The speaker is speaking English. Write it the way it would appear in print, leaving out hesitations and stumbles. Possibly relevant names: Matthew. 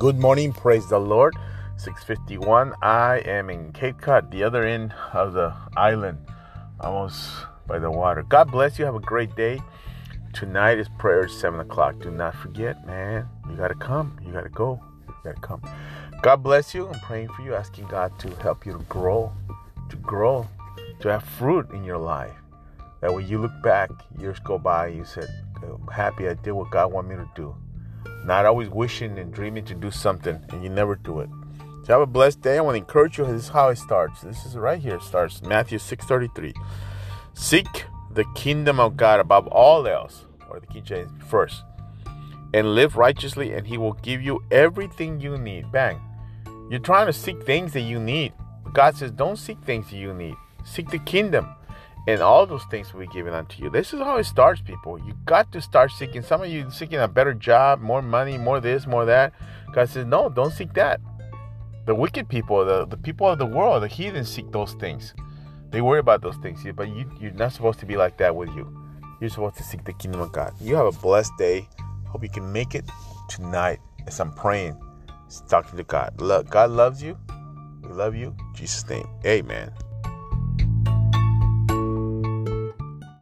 Good morning, praise the Lord. 6:51. I am in Cape Cod, the other end of the island, almost by the water. God bless you. Have a great day. Tonight is prayer at 7 o'clock. Do not forget, man. You got to come. You got to go. You got to come. God bless you. I'm praying for you, asking God to help you to grow, to have fruit in your life. That when you look back, years go by, you said, I'm happy I did what God wanted me to do. Not always wishing and dreaming to do something, and you never do it. So have a blessed day. I want to encourage you. This is how it starts. This is right here. It starts Matthew 6:33. Seek the kingdom of God above all else, or the King James first, and live righteously, and He will give you everything you need. Bang. You're trying to seek things that you need. God says, don't seek things that you need. Seek the kingdom. And all those things will be given unto you. This is how it starts, people. You got to start seeking. Some of you are seeking a better job, more money, more this, more that. God says, no, don't seek that. The wicked people, the people of the world, the heathen seek those things. They worry about those things. But you're not supposed to be like that with you. You're supposed to seek the kingdom of God. You have a blessed day. Hope you can make it tonight as I'm praying, talking to God. God loves you. We love you. In Jesus' name, amen.